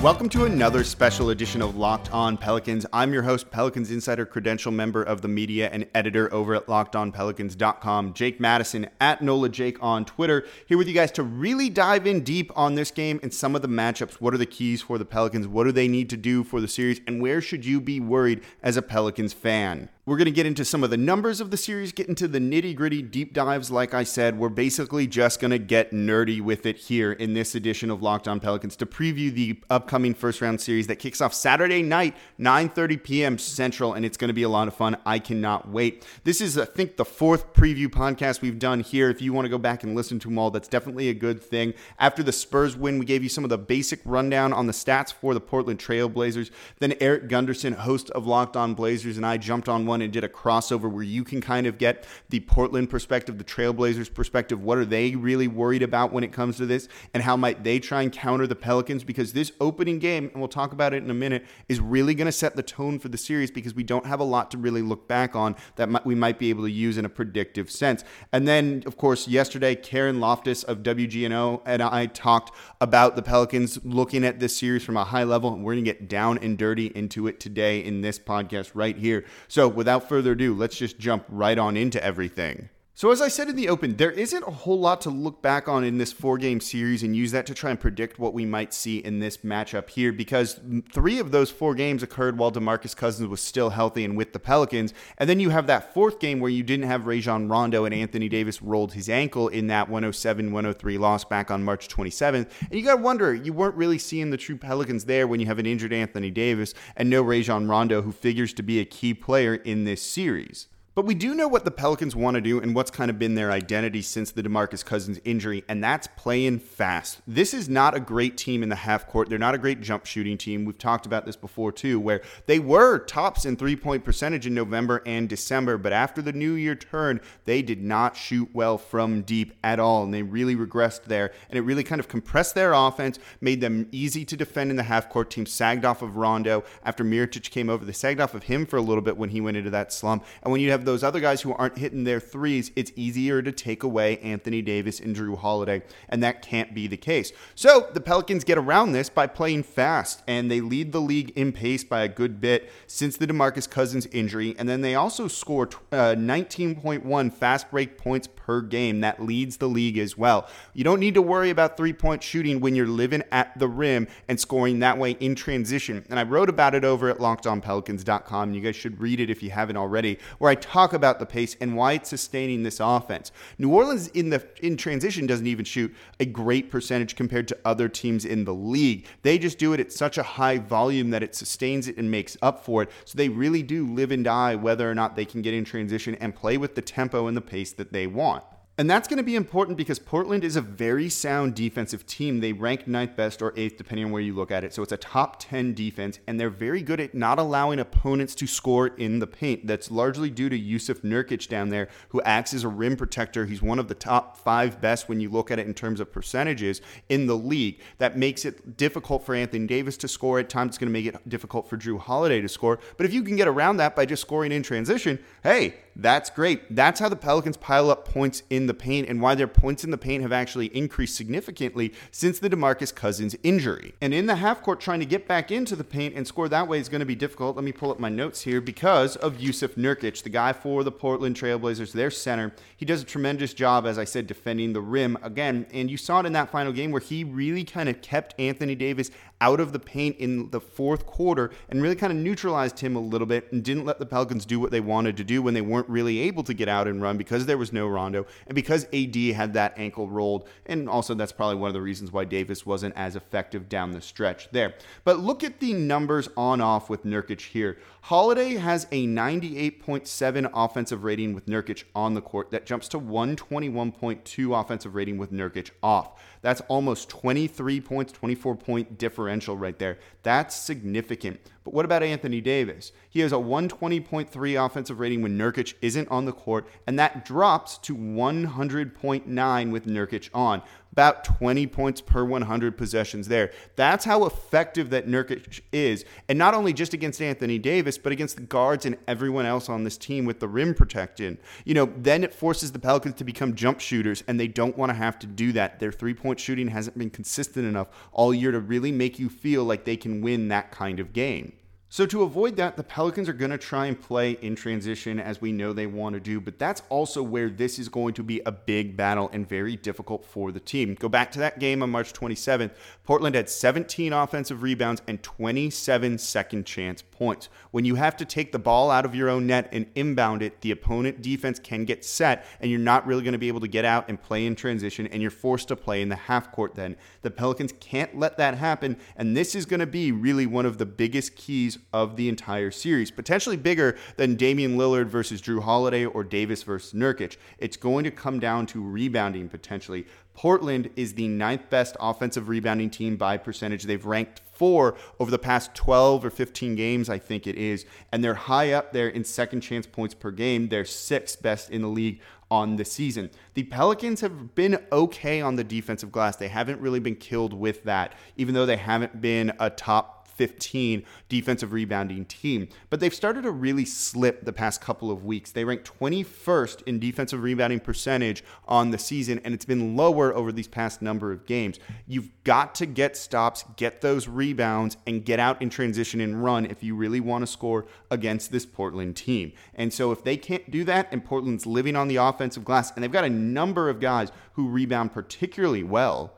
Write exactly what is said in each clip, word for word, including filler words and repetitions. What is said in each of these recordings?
Welcome to another special edition of Locked On Pelicans. I'm your host, Pelicans Insider Credential member of the media and editor over at Locked On Pelicans dot com, Jake Madison, at Nola Jake on Twitter, here with you guys to really dive in deep on this game and some of the matchups. What are the keys for the Pelicans? What do they need to do for the series? And where should you be worried as a Pelicans fan? We're going to get into some of the numbers of the series, get into the nitty-gritty deep dives. Like I said, we're basically just going to get nerdy with it here in this edition of Locked On Pelicans to preview the upcoming first-round series that kicks off Saturday night, nine thirty p.m. Central, and it's going to be a lot of fun. I cannot wait. This is, I think, the fourth preview podcast we've done here. If you want to go back and listen to them all, that's definitely a good thing. After the Spurs win, we gave you some of the basic rundown on the stats for the Portland Trail Blazers. Then Eric Gunderson, host of Locked On Blazers, and I jumped on one and did a crossover where you can kind of get the Portland perspective, the Trailblazers perspective. What are they really worried about when it comes to this, and how might they try and counter the Pelicans? Because this opening game, and we'll talk about it in a minute, is really going to set the tone for the series, because we don't have a lot to really look back on that we might be able to use in a predictive sense. And then, of course, yesterday, Karen Loftus of W G N O and I talked about the Pelicans looking at this series from a high level, and we're going to get down and dirty into it today in this podcast right here. So with Without further ado, let's just jump right on into everything. So as I said in the open, there isn't a whole lot to look back on in this four-game series and use that to try and predict what we might see in this matchup here, because three of those four games occurred while DeMarcus Cousins was still healthy and with the Pelicans. And then you have that fourth game where you didn't have Rajon Rondo, and Anthony Davis rolled his ankle in that one oh seven one oh three loss back on March twenty-seventh. And you got to wonder, you weren't really seeing the true Pelicans there when you have an injured Anthony Davis and no Rajon Rondo, who figures to be a key player in this series. But we do know what the Pelicans want to do and what's kind of been their identity since the DeMarcus Cousins injury, and that's playing fast. This is not a great team in the half court. They're not a great jump shooting team. We've talked about this before too, where they were tops in three-point percentage in November and December, but after the new year turned, they did not shoot well from deep at all, and they really regressed there, and it really kind of compressed their offense, made them easy to defend in the half court. Team sagged off of Rondo. After Mirotić came over, they sagged off of him for a little bit when he went into that slump, and when you have those other guys who aren't hitting their threes, it's easier to take away Anthony Davis and Jrue Holiday, and that can't be the case. So the Pelicans get around this by playing fast, and they lead the league in pace by a good bit since the DeMarcus Cousins injury, and then they also score uh, nineteen point one fast break points per game. That leads the league as well. You don't need to worry about three-point shooting when you're living at the rim and scoring that way in transition, and I wrote about it over at Locked On Pelicans dot com. You guys should read it if you haven't already, where I talk Talk about the pace and why it's sustaining this offense. New Orleans in the in transition doesn't even shoot a great percentage compared to other teams in the league. They just do it at such a high volume that it sustains it and makes up for it. So they really do live and die whether or not they can get in transition and play with the tempo and the pace that they want. And that's going to be important because Portland is a very sound defensive team. They rank ninth best or eighth, depending on where you look at it. So it's a top ten defense, and they're very good at not allowing opponents to score in the paint. That's largely due to Jusuf Nurkić down there, who acts as a rim protector. He's one of the top five best when you look at it in terms of percentages in the league. That makes it difficult for Anthony Davis to score. At times, it's going to make it difficult for Jrue Holiday to score. But if you can get around that by just scoring in transition, hey, that's great. That's how the Pelicans pile up points in the paint, and why their points in the paint have actually increased significantly since the DeMarcus Cousins injury. And in the half court, trying to get back into the paint and score that way is going to be difficult. Let me pull up my notes here, because of Jusuf Nurkić, the guy for the Portland Trailblazers, their center. He does a tremendous job, as I said, defending the rim again. And you saw it in that final game where he really kind of kept Anthony Davis out of the paint in the fourth quarter and really kind of neutralized him a little bit and didn't let the Pelicans do what they wanted to do when they weren't really able to get out and run, because there was no Rondo and because A D had that ankle rolled. And also that's probably one of the reasons why Davis wasn't as effective down the stretch there. But look at the numbers on off with Nurkić here. Holiday has a ninety-eight point seven offensive rating with Nurkić on the court. That jumps to one twenty-one point two offensive rating with Nurkić off. That's almost twenty-three points, twenty-four point differential right there. That's significant. But what about Anthony Davis? He has a one twenty point three offensive rating when Nurkić isn't on the court, and that drops to one hundred point nine with Nurkić on. about twenty points per one hundred possessions there. That's how effective that Nurkić is. And not only just against Anthony Davis, but against the guards and everyone else on this team with the rim protection. You know, then it forces the Pelicans to become jump shooters, and they don't want to have to do that. Their three-point shooting hasn't been consistent enough all year to really make you feel like they can win that kind of game. So to avoid that, the Pelicans are going to try and play in transition as we know they want to do, but that's also where this is going to be a big battle and very difficult for the team. Go back to that game on March twenty-seventh. Portland had seventeen offensive rebounds and twenty-seven second chance points. When you have to take the ball out of your own net and inbound it, the opponent defense can get set and you're not really going to be able to get out and play in transition, and you're forced to play in the half court then. The Pelicans can't let that happen, and this is going to be really one of the biggest keys of the entire series, potentially bigger than Damian Lillard versus Jrue Holiday or Davis versus Nurkić. It's going to come down to rebounding potentially. Portland is the ninth best offensive rebounding team by percentage. They've ranked four over the past twelve or fifteen games, I think it is, and they're high up there in second chance points per game. They're sixth best in the league on the season. The Pelicans have been okay on the defensive glass. They haven't really been killed with that, even though they haven't been a top fifteen defensive rebounding team, but they've started to really slip the past couple of weeks. They ranked twenty-first in defensive rebounding percentage on the season, and it's been lower over these past number of games. You've got to get stops, get those rebounds, and get out in transition and run if you really want to score against this Portland team. And so if they can't do that, and Portland's living on the offensive glass, and they've got a number of guys who rebound particularly well,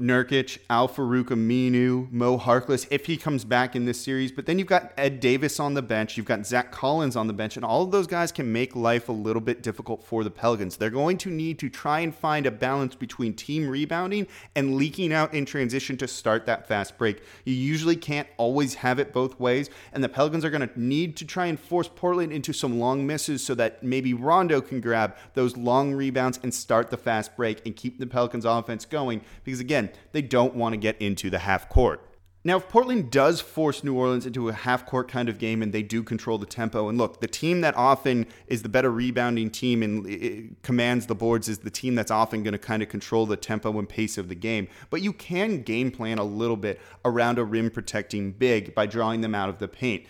Nurkić, Al-Farouq Aminu, Mo Harkless, if he comes back in this series. But then you've got Ed Davis on the bench. You've got Zach Collins on the bench. And all of those guys can make life a little bit difficult for the Pelicans. They're going to need to try and find a balance between team rebounding and leaking out in transition to start that fast break. You usually can't always have it both ways. And the Pelicans are going to need to try and force Portland into some long misses so that maybe Rondo can grab those long rebounds and start the fast break and keep the Pelicans offense going. Because again, they don't want to get into the half court. Now, if Portland does force New Orleans into a half-court kind of game and they do control the tempo, and look, the team that often is the better rebounding team and commands the boards is the team that's often going to kind of control the tempo and pace of the game. But you can game plan a little bit around a rim-protecting big by drawing them out of the paint.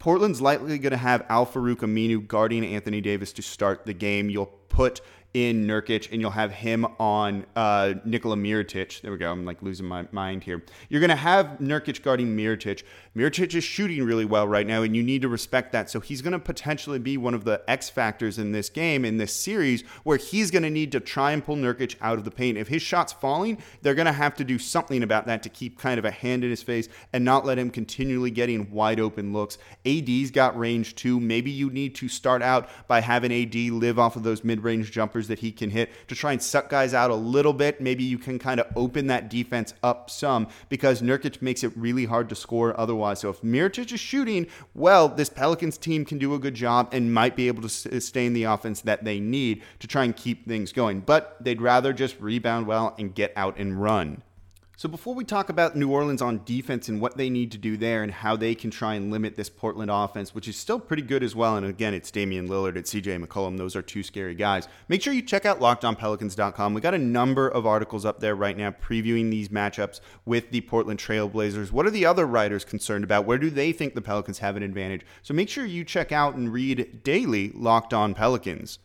Portland's likely going to have Al-Farouq Aminu guarding Anthony Davis to start the game. You'll put in Nurkić, and you'll have him on uh, Nikola Mirotić. There we go. I'm like losing my mind here. You're going to have Nurkić guarding Mirotić. Mirotić is shooting really well right now, and you need to respect that. So he's going to potentially be one of the X factors in this game, in this series, where he's going to need to try and pull Nurkić out of the paint. If his shot's falling, they're going to have to do something about that to keep kind of a hand in his face and not let him continually getting wide open looks. A D's got range too. Maybe you need to start out by having A D live off of those mid-range jumpers that he can hit to try and suck guys out a little bit. Maybe you can kind of open that defense up some, because Nurkić makes it really hard to score otherwise. So if Mirotić is shooting well, this Pelicans team can do a good job and might be able to sustain the offense that they need to try and keep things going. But they'd rather just rebound well and get out and run. So before we talk about New Orleans on defense and what they need to do there and how they can try and limit this Portland offense, which is still pretty good as well, and again, it's Damian Lillard, it's C J. McCollum. Those are two scary guys. Make sure you check out Locked On Pelicans dot com. We got a number of articles up there right now previewing these matchups with the Portland Trail Blazers. What are the other writers concerned about? Where do they think the Pelicans have an advantage? So make sure you check out and read daily Locked On Pelicans.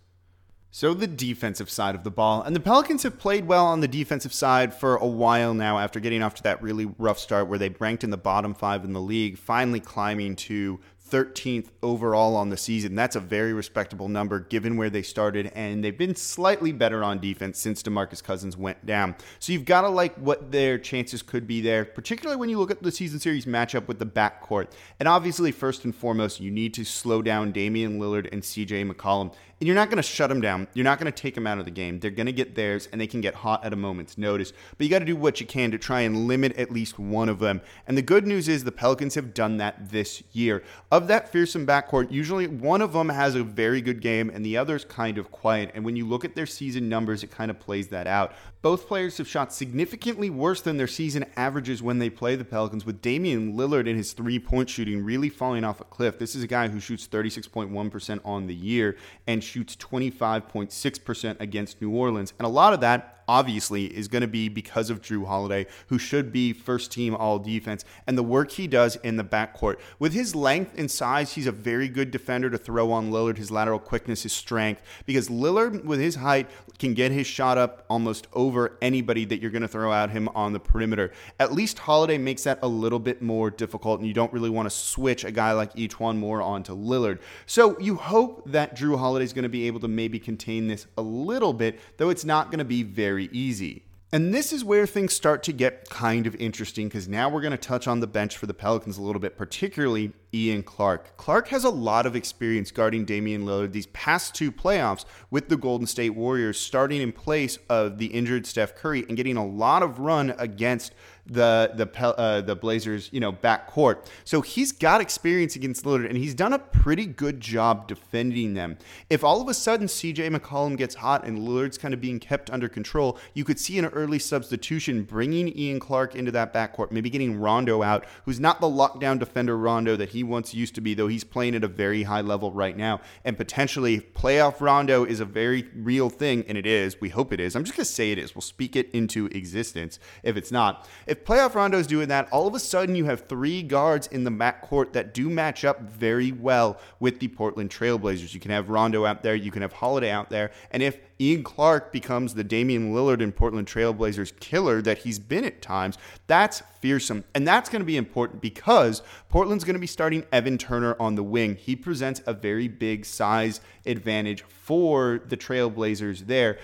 So the defensive side of the ball, and the Pelicans have played well on the defensive side for a while now after getting off to that really rough start where they ranked in the bottom five in the league, finally climbing to thirteenth overall on the season. That's a very respectable number given where they started, and they've been slightly better on defense since DeMarcus Cousins went down. So you've got to like what their chances could be there, particularly when you look at the season series matchup with the backcourt. And obviously, first and foremost, you need to slow down Damian Lillard and C J. McCollum. And you're not going to shut them down. You're not going to take them out of the game. They're going to get theirs, and they can get hot at a moment's notice. But you got to do what you can to try and limit at least one of them. And the good news is the Pelicans have done that this year. Of of that fearsome backcourt, usually one of them has a very good game and the other's kind of quiet. And when you look at their season numbers, it kind of plays that out. Both players have shot significantly worse than their season averages when they play the Pelicans, with Damian Lillard and his three-point shooting really falling off a cliff. This is a guy who shoots thirty-six point one percent on the year and shoots twenty-five point six percent against New Orleans. And a lot of that, obviously, is going to be because of Jrue Holiday, who should be first team all defense, and the work he does in the backcourt. With his length and size, he's a very good defender to throw on Lillard, his lateral quickness, his strength, because Lillard, with his height, can get his shot up almost over anybody that you're going to throw at him on the perimeter. At least Holiday makes that a little bit more difficult, and you don't really want to switch a guy like E'Twaun Moore onto Lillard. So you hope that Jrue Holiday is going to be able to maybe contain this a little bit, though it's not going to be very easy. And this is where things start to get kind of interesting, because now we're going to touch on the bench for the Pelicans a little bit, particularly Ian Clark. Clark has a lot of experience guarding Damian Lillard these past two playoffs with the Golden State Warriors, starting in place of the injured Steph Curry and getting a lot of run against the the uh, the Blazers, you know, backcourt. So he's got experience against Lillard, and he's done a pretty good job defending them. If all of a sudden C J McCollum gets hot and Lillard's kind of being kept under control, you could see an early substitution bringing Ian Clark into that backcourt, maybe getting Rondo out, who's not the lockdown defender Rondo that he once used to be, though he's playing at a very high level right now. And potentially playoff Rondo is a very real thing, and it is. We hope it is. I'm just going to say it is. We'll speak it into existence if it's not. If If playoff Rondo's doing that, all of a sudden you have three guards in the backcourt that do match up very well with the Portland Trail Blazers. You can have Rondo out there, you can have Holiday out there, and if Ian Clark becomes the Damian Lillard and Portland Trail Blazers killer that he's been at times, that's fearsome. And that's going to be important because Portland's going to be starting Evan Turner on the wing. He presents a very big size advantage for the Trail Blazers there,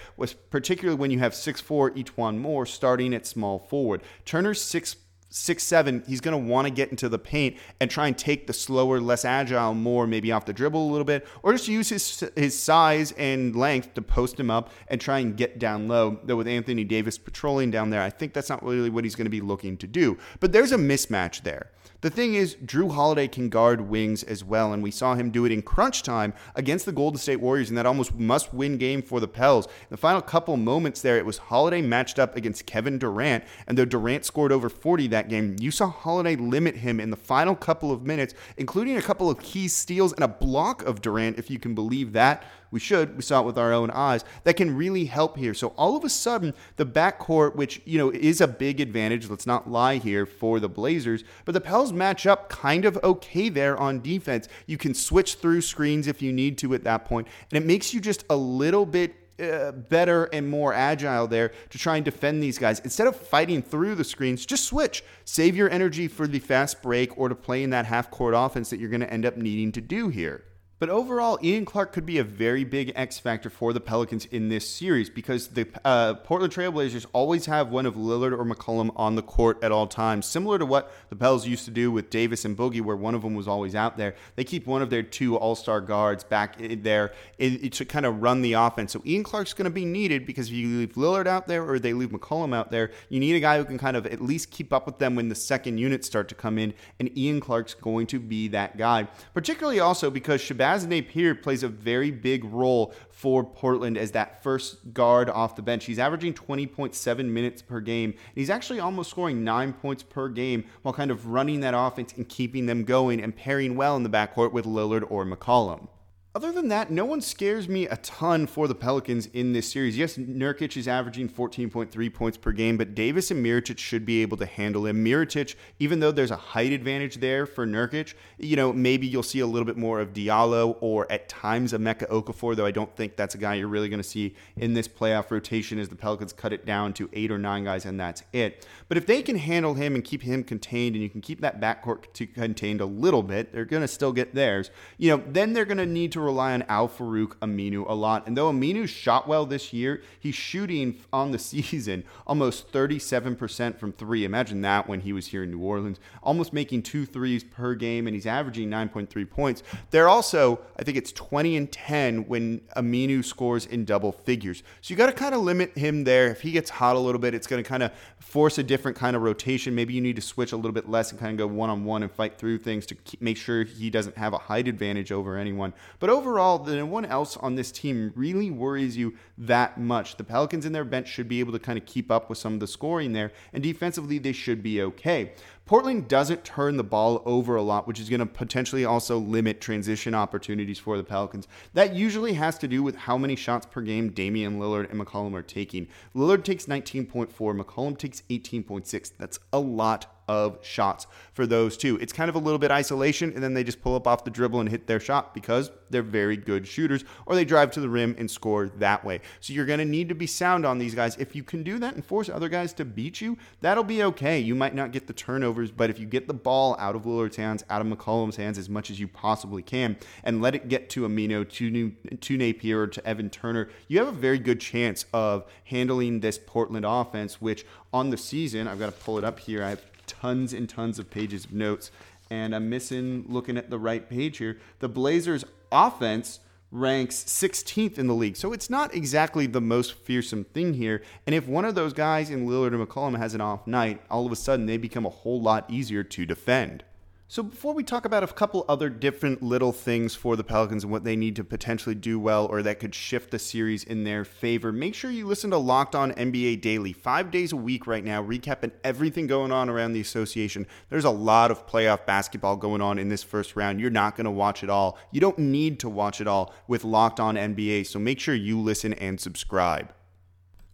particularly when you have six foot four E'Twaun Moore starting at small forward. Turner's six Six seven, he's going to want to get into the paint and try and take the slower, less agile Moore maybe off the dribble a little bit, or just use his his size and length to post him up and try and get down low. Though with Anthony Davis patrolling down there, I think that's not really what he's going to be looking to do. But there's a mismatch there. The thing is, Jrue Holiday can guard wings as well, and we saw him do it in crunch time against the Golden State Warriors in that almost must-win game for the Pels. In the final couple moments there, it was Holiday matched up against Kevin Durant, and though Durant scored over forty that game, you saw Holiday limit him in the final couple of minutes, including a couple of key steals and a block of Durant, if you can believe that. We should. We saw it with our own eyes. That can really help here. So all of a sudden, the backcourt, which, you know, is a big advantage, let's not lie here, for the Blazers, but the Pels match up kind of okay there on defense. You can switch through screens if you need to at that point, and it makes you just a little bit Uh, better and more agile there to try and defend these guys. Instead of fighting through the screens, just switch. Save your energy for the fast break or to play in that half-court offense that you're going to end up needing to do here. But overall, Ian Clark could be a very big X factor for the Pelicans in this series because the uh, Portland Trail Blazers always have one of Lillard or McCollum on the court at all times, similar to what the Pels used to do with Davis and Boogie, where one of them was always out there. They keep one of their two all-star guards back in there to kind of run the offense. So Ian Clark's going to be needed because if you leave Lillard out there or they leave McCollum out there, you need a guy who can kind of at least keep up with them when the second units start to come in, and Ian Clark's going to be that guy, particularly also because Shabazz Napier plays a very big role for Portland as that first guard off the bench. He's averaging twenty point seven minutes per game. And he's actually almost scoring nine points per game while kind of running that offense and keeping them going and pairing well in the backcourt with Lillard or McCollum. Other than that, no one scares me a ton for the Pelicans in this series. Yes, Nurkić is averaging fourteen point three points per game, but Davis and Mirotić should be able to handle him. Mirotić, even though there's a height advantage there for Nurkić, you know, maybe you'll see a little bit more of Diallo or at times Emeka Okafor, though I don't think that's a guy you're really going to see in this playoff rotation as the Pelicans cut it down to eight or nine guys, and that's it. But if they can handle him and keep him contained, and you can keep that backcourt contained a little bit, they're going to still get theirs. You know, then they're going to need to to rely on Al-Farouq Aminu a lot. And though Aminu shot well this year, he's shooting on the season almost thirty-seven percent from three. Imagine that when he was here in New Orleans, almost making two threes per game, and he's averaging nine point three points. They're also, I think it's twenty and ten when Aminu scores in double figures. So you got to kind of limit him there. If he gets hot a little bit, it's going to kind of force a different kind of rotation. Maybe you need to switch a little bit less and kind of go one-on-one and fight through things to make sure he doesn't have a height advantage over anyone. But overall, no one else on this team really worries you that much. The Pelicans in their bench should be able to kind of keep up with some of the scoring there, and defensively, they should be okay. Portland doesn't turn the ball over a lot, which is going to potentially also limit transition opportunities for the Pelicans. That usually has to do with how many shots per game Damian Lillard and McCollum are taking. Lillard takes nineteen point four, McCollum takes eighteen point six. That's a lot of shots for those two. It's kind of a little bit isolation, and then they just pull up off the dribble and hit their shot because they're very good shooters, or they drive to the rim and score that way. So you're going to need to be sound on these guys. If you can do that and force other guys to beat you, that'll be okay. You might not get the turnovers, but if you get the ball out of Lillard's hands, out of McCollum's hands as much as you possibly can, and let it get to Aminu, to, to Napier, or to Evan Turner, you have a very good chance of handling this Portland offense, which on the season, I've got to pull it up here. I have tons and tons of pages of notes, and I'm missing looking at the right page here. The Blazers offense ranks sixteenth in the league, so it's not exactly the most fearsome thing here. And if one of those guys in Lillard or McCollum has an off night, all of a sudden they become a whole lot easier to defend. So before we talk about a couple other different little things for the Pelicans and what they need to potentially do well or that could shift the series in their favor, make sure you listen to Locked On N B A Daily five days a week right now, recapping everything going on around the association. There's a lot of playoff basketball going on in this first round. You're not going to watch it all. You don't need to watch it all with Locked On N B A, so make sure you listen and subscribe.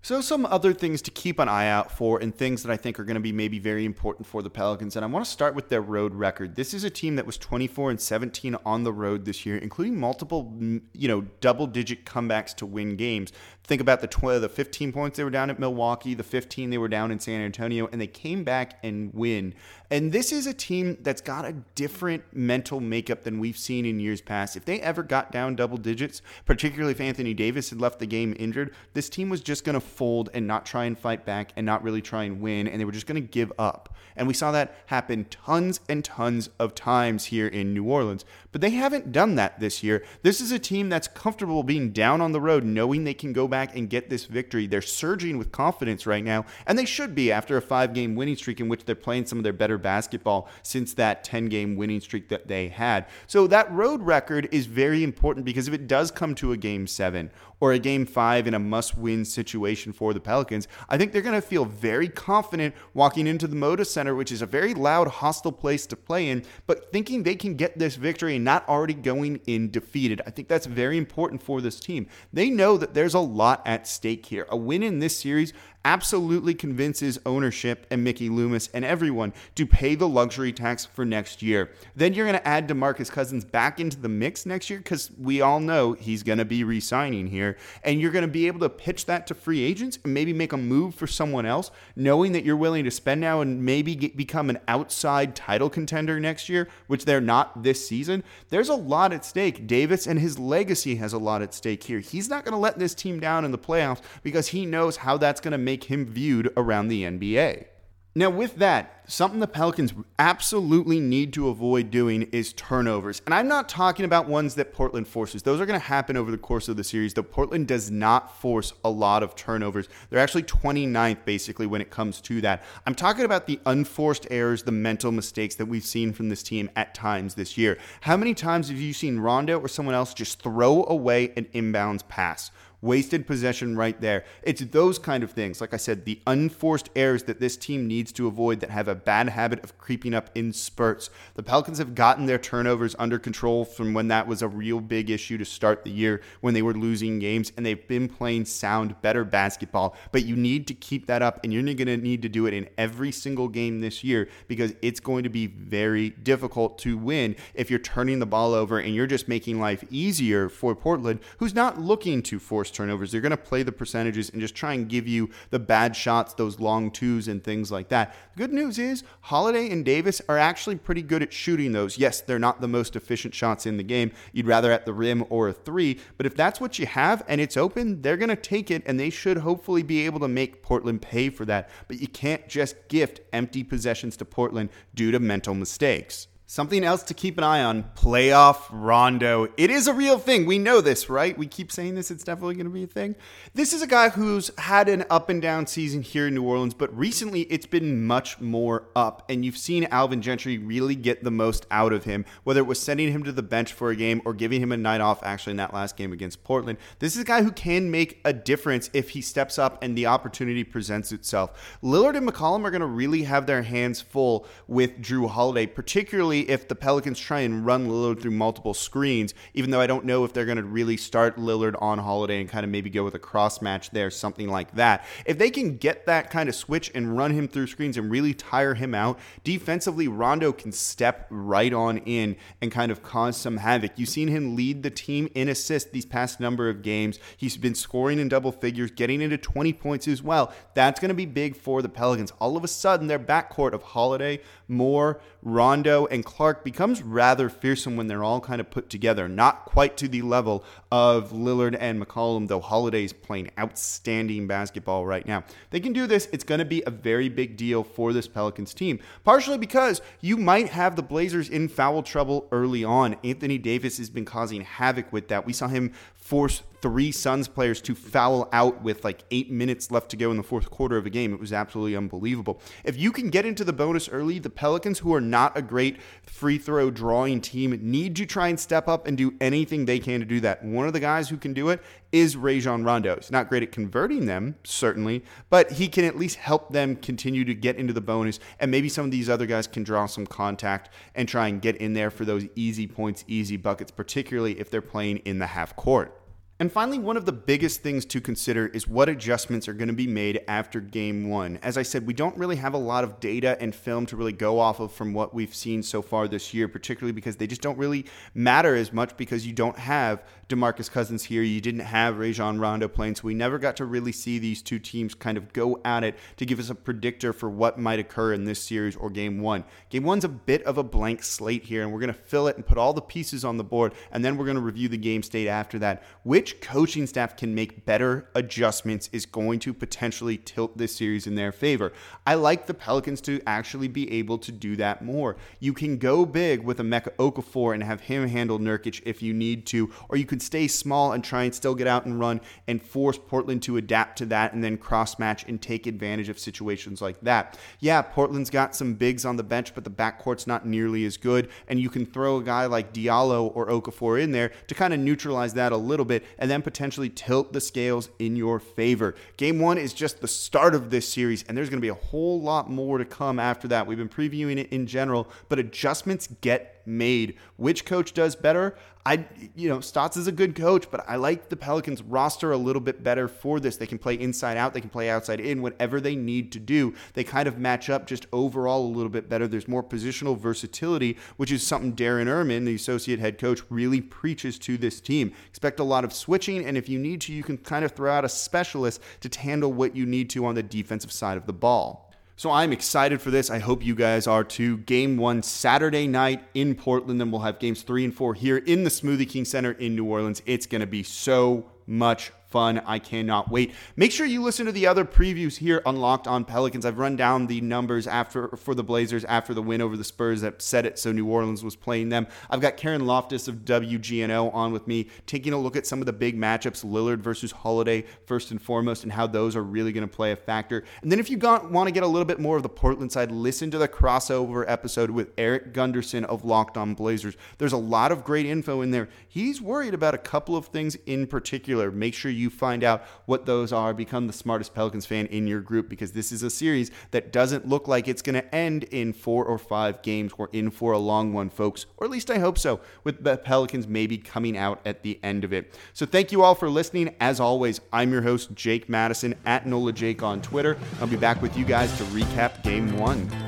So some other things to keep an eye out for and things that I think are going to be maybe very important for the Pelicans. And I want to start with their road record. This is a team that was twenty-four and seventeen on the road this year, including multiple, you know, double-digit comebacks to win games. Think about the tw- the fifteen points they were down at Milwaukee, the fifteen they were down in San Antonio, and they came back and win. And this is a team that's got a different mental makeup than we've seen in years past. If they ever got down double digits, particularly if Anthony Davis had left the game injured, this team was just going to fold and not try and fight back and not really try and win, and they were just going to give up. And we saw that happen tons and tons of times here in New Orleans. But they haven't done that this year. This is a team that's comfortable being down on the road, knowing they can go back and get this victory. They're surging with confidence right now, and they should be after a five-game winning streak in which they're playing some of their better basketball since that ten-game winning streak that they had. So that road record is very important, because if it does come to a game seven or a game five in a must-win situation for the Pelicans, I think they're going to feel very confident walking into the Moda Center, which is a very loud, hostile place to play in, but thinking they can get this victory and not already going in defeated. I think that's very important for this team. They know that there's a lot at stake here. A win in this series absolutely convinces ownership and Mickey Loomis and everyone to pay the luxury tax for next year. Then you're going to add DeMarcus Cousins back into the mix next year, because we all know he's going to be re-signing here, and you're going to be able to pitch that to free agents and maybe make a move for someone else, knowing that you're willing to spend now and maybe get, become an outside title contender next year, which they're not this season. There's a lot at stake. Davis and his legacy has a lot at stake here. He's not going to let this team down in the playoffs, because he knows how that's going to make him viewed around the N B A. Now, with that, something the Pelicans absolutely need to avoid doing is turnovers. And I'm not talking about ones that Portland forces. Those are going to happen over the course of the series, though Portland does not force a lot of turnovers. They're actually twenty-ninth, basically, when it comes to that. I'm talking about the unforced errors, the mental mistakes that we've seen from this team at times this year. How many times have you seen Rondo or someone else just throw away an inbounds pass? Wasted possession right there. It's those kind of things. Like I said, the unforced errors that this team needs to avoid that have a bad habit of creeping up in spurts. The Pelicans have gotten their turnovers under control from when that was a real big issue to start the year, when they were losing games, and they've been playing sound, better basketball. But you need to keep that up, and you're going to need to do it in every single game this year, because it's going to be very difficult to win if you're turning the ball over and you're just making life easier for Portland, who's not looking to force force turnovers. They're going to play the percentages and just try and give you the bad shots, those long twos and things like that. The good news is Holiday and Davis are actually pretty good at shooting those. Yes, they're not the most efficient shots in the game. You'd rather at the rim or a three, but if that's what you have and it's open, they're going to take it, and they should hopefully be able to make Portland pay for that. But you can't just gift empty possessions to Portland due to mental mistakes. Something else to keep an eye on, playoff Rondo. It is a real thing. We know this, right? We keep saying this. It's definitely going to be a thing. This is a guy who's had an up and down season here in New Orleans, but recently it's been much more up, and you've seen Alvin Gentry really get the most out of him, whether it was sending him to the bench for a game or giving him a night off actually in that last game against Portland. This is a guy who can make a difference if he steps up and the opportunity presents itself. Lillard and McCollum are going to really have their hands full with Jrue Holiday, particularly if the Pelicans try and run Lillard through multiple screens, even though I don't know if they're going to really start Lillard on Holiday and kind of maybe go with a cross match there, something like that. If they can get that kind of switch and run him through screens and really tire him out, defensively Rondo can step right on in and kind of cause some havoc. You've seen him lead the team in assists these past number of games. He's been scoring in double figures, getting into twenty points as well. That's going to be big for the Pelicans. All of a sudden, their backcourt of Holiday, Moore, Rondo, and Clark becomes rather fearsome when they're all kind of put together. Not quite to the level of Lillard and McCollum, though Holiday's playing outstanding basketball right now. They can do this. It's going to be a very big deal for this Pelicans team, partially because you might have the Blazers in foul trouble early on. Anthony Davis has been causing havoc with that. We saw him force three Suns players to foul out with like eight minutes left to go in the fourth quarter of a game. It was absolutely unbelievable. If you can get into the bonus early, the Pelicans, who are not a great free throw drawing team, need to try and step up and do anything they can to do that. One of the guys who can do it is Rajon Rondo. He's not great at converting them, certainly, but he can at least help them continue to get into the bonus, and maybe some of these other guys can draw some contact and try and get in there for those easy points, easy buckets, particularly if they're playing in the half court. And finally, one of the biggest things to consider is what adjustments are going to be made after game one. As I said, we don't really have a lot of data and film to really go off of from what we've seen so far this year, particularly because they just don't really matter as much because you don't have DeMarcus Cousins here. You didn't have Rajon Rondo playing, so we never got to really see these two teams kind of go at it to give us a predictor for what might occur in this series or game one. Game one's a bit of a blank slate here, and we're going to fill it and put all the pieces on the board, and then we're going to review the game state after that. Which Which coaching staff can make better adjustments is going to potentially tilt this series in their favor. I like the Pelicans to actually be able to do that more. You can go big with Emeka Okafor and have him handle Nurkić if you need to, or you could stay small and try and still get out and run and force Portland to adapt to that and then cross-match and take advantage of situations like that. Yeah, Portland's got some bigs on the bench, but the backcourt's not nearly as good, and you can throw a guy like Diallo or Okafor in there to kind of neutralize that a little bit and then potentially tilt the scales in your favor. Game one is just the start of this series, and there's going to be a whole lot more to come after that. We've been previewing it in general, but adjustments get made. Which coach does better? I, you know, Stotts is a good coach, but I like the Pelicans roster a little bit better for this. They can play inside out. They can play outside in, whatever they need to do. They kind of match up just overall a little bit better. There's more positional versatility, which is something Darren Ehrman, the associate head coach, really preaches to this team. Expect a lot of switching, and if you need to, you can kind of throw out a specialist to handle what you need to on the defensive side of the ball. So I'm excited for this. I hope you guys are too. Game one Saturday night in Portland. Then we'll have games three and four here in the Smoothie King Center in New Orleans. It's going to be so much fun. I cannot wait. Make sure you listen to the other previews here on Locked On Pelicans. I've run down the numbers after for the Blazers after the win over the Spurs that set it so New Orleans was playing them. I've got Karen Loftus of W G N O on with me, taking a look at some of the big matchups, Lillard versus Holiday first and foremost, and how those are really going to play a factor. And then if you got, want to get a little bit more of the Portland side, listen to the crossover episode with Eric Gunderson of Locked On Blazers. There's a lot of great info in there. He's worried about a couple of things in particular. Make sure you find out what those are. Become the smartest Pelicans fan in your group, because this is a series that doesn't look like it's going to end in four or five games. We're in for a long one, folks, or at least I hope so, with the Pelicans maybe coming out at the end of it. So thank you all for listening. As always, I'm your host, Jake Madison, at Nola Jake on Twitter. I'll be back with you guys to recap game one.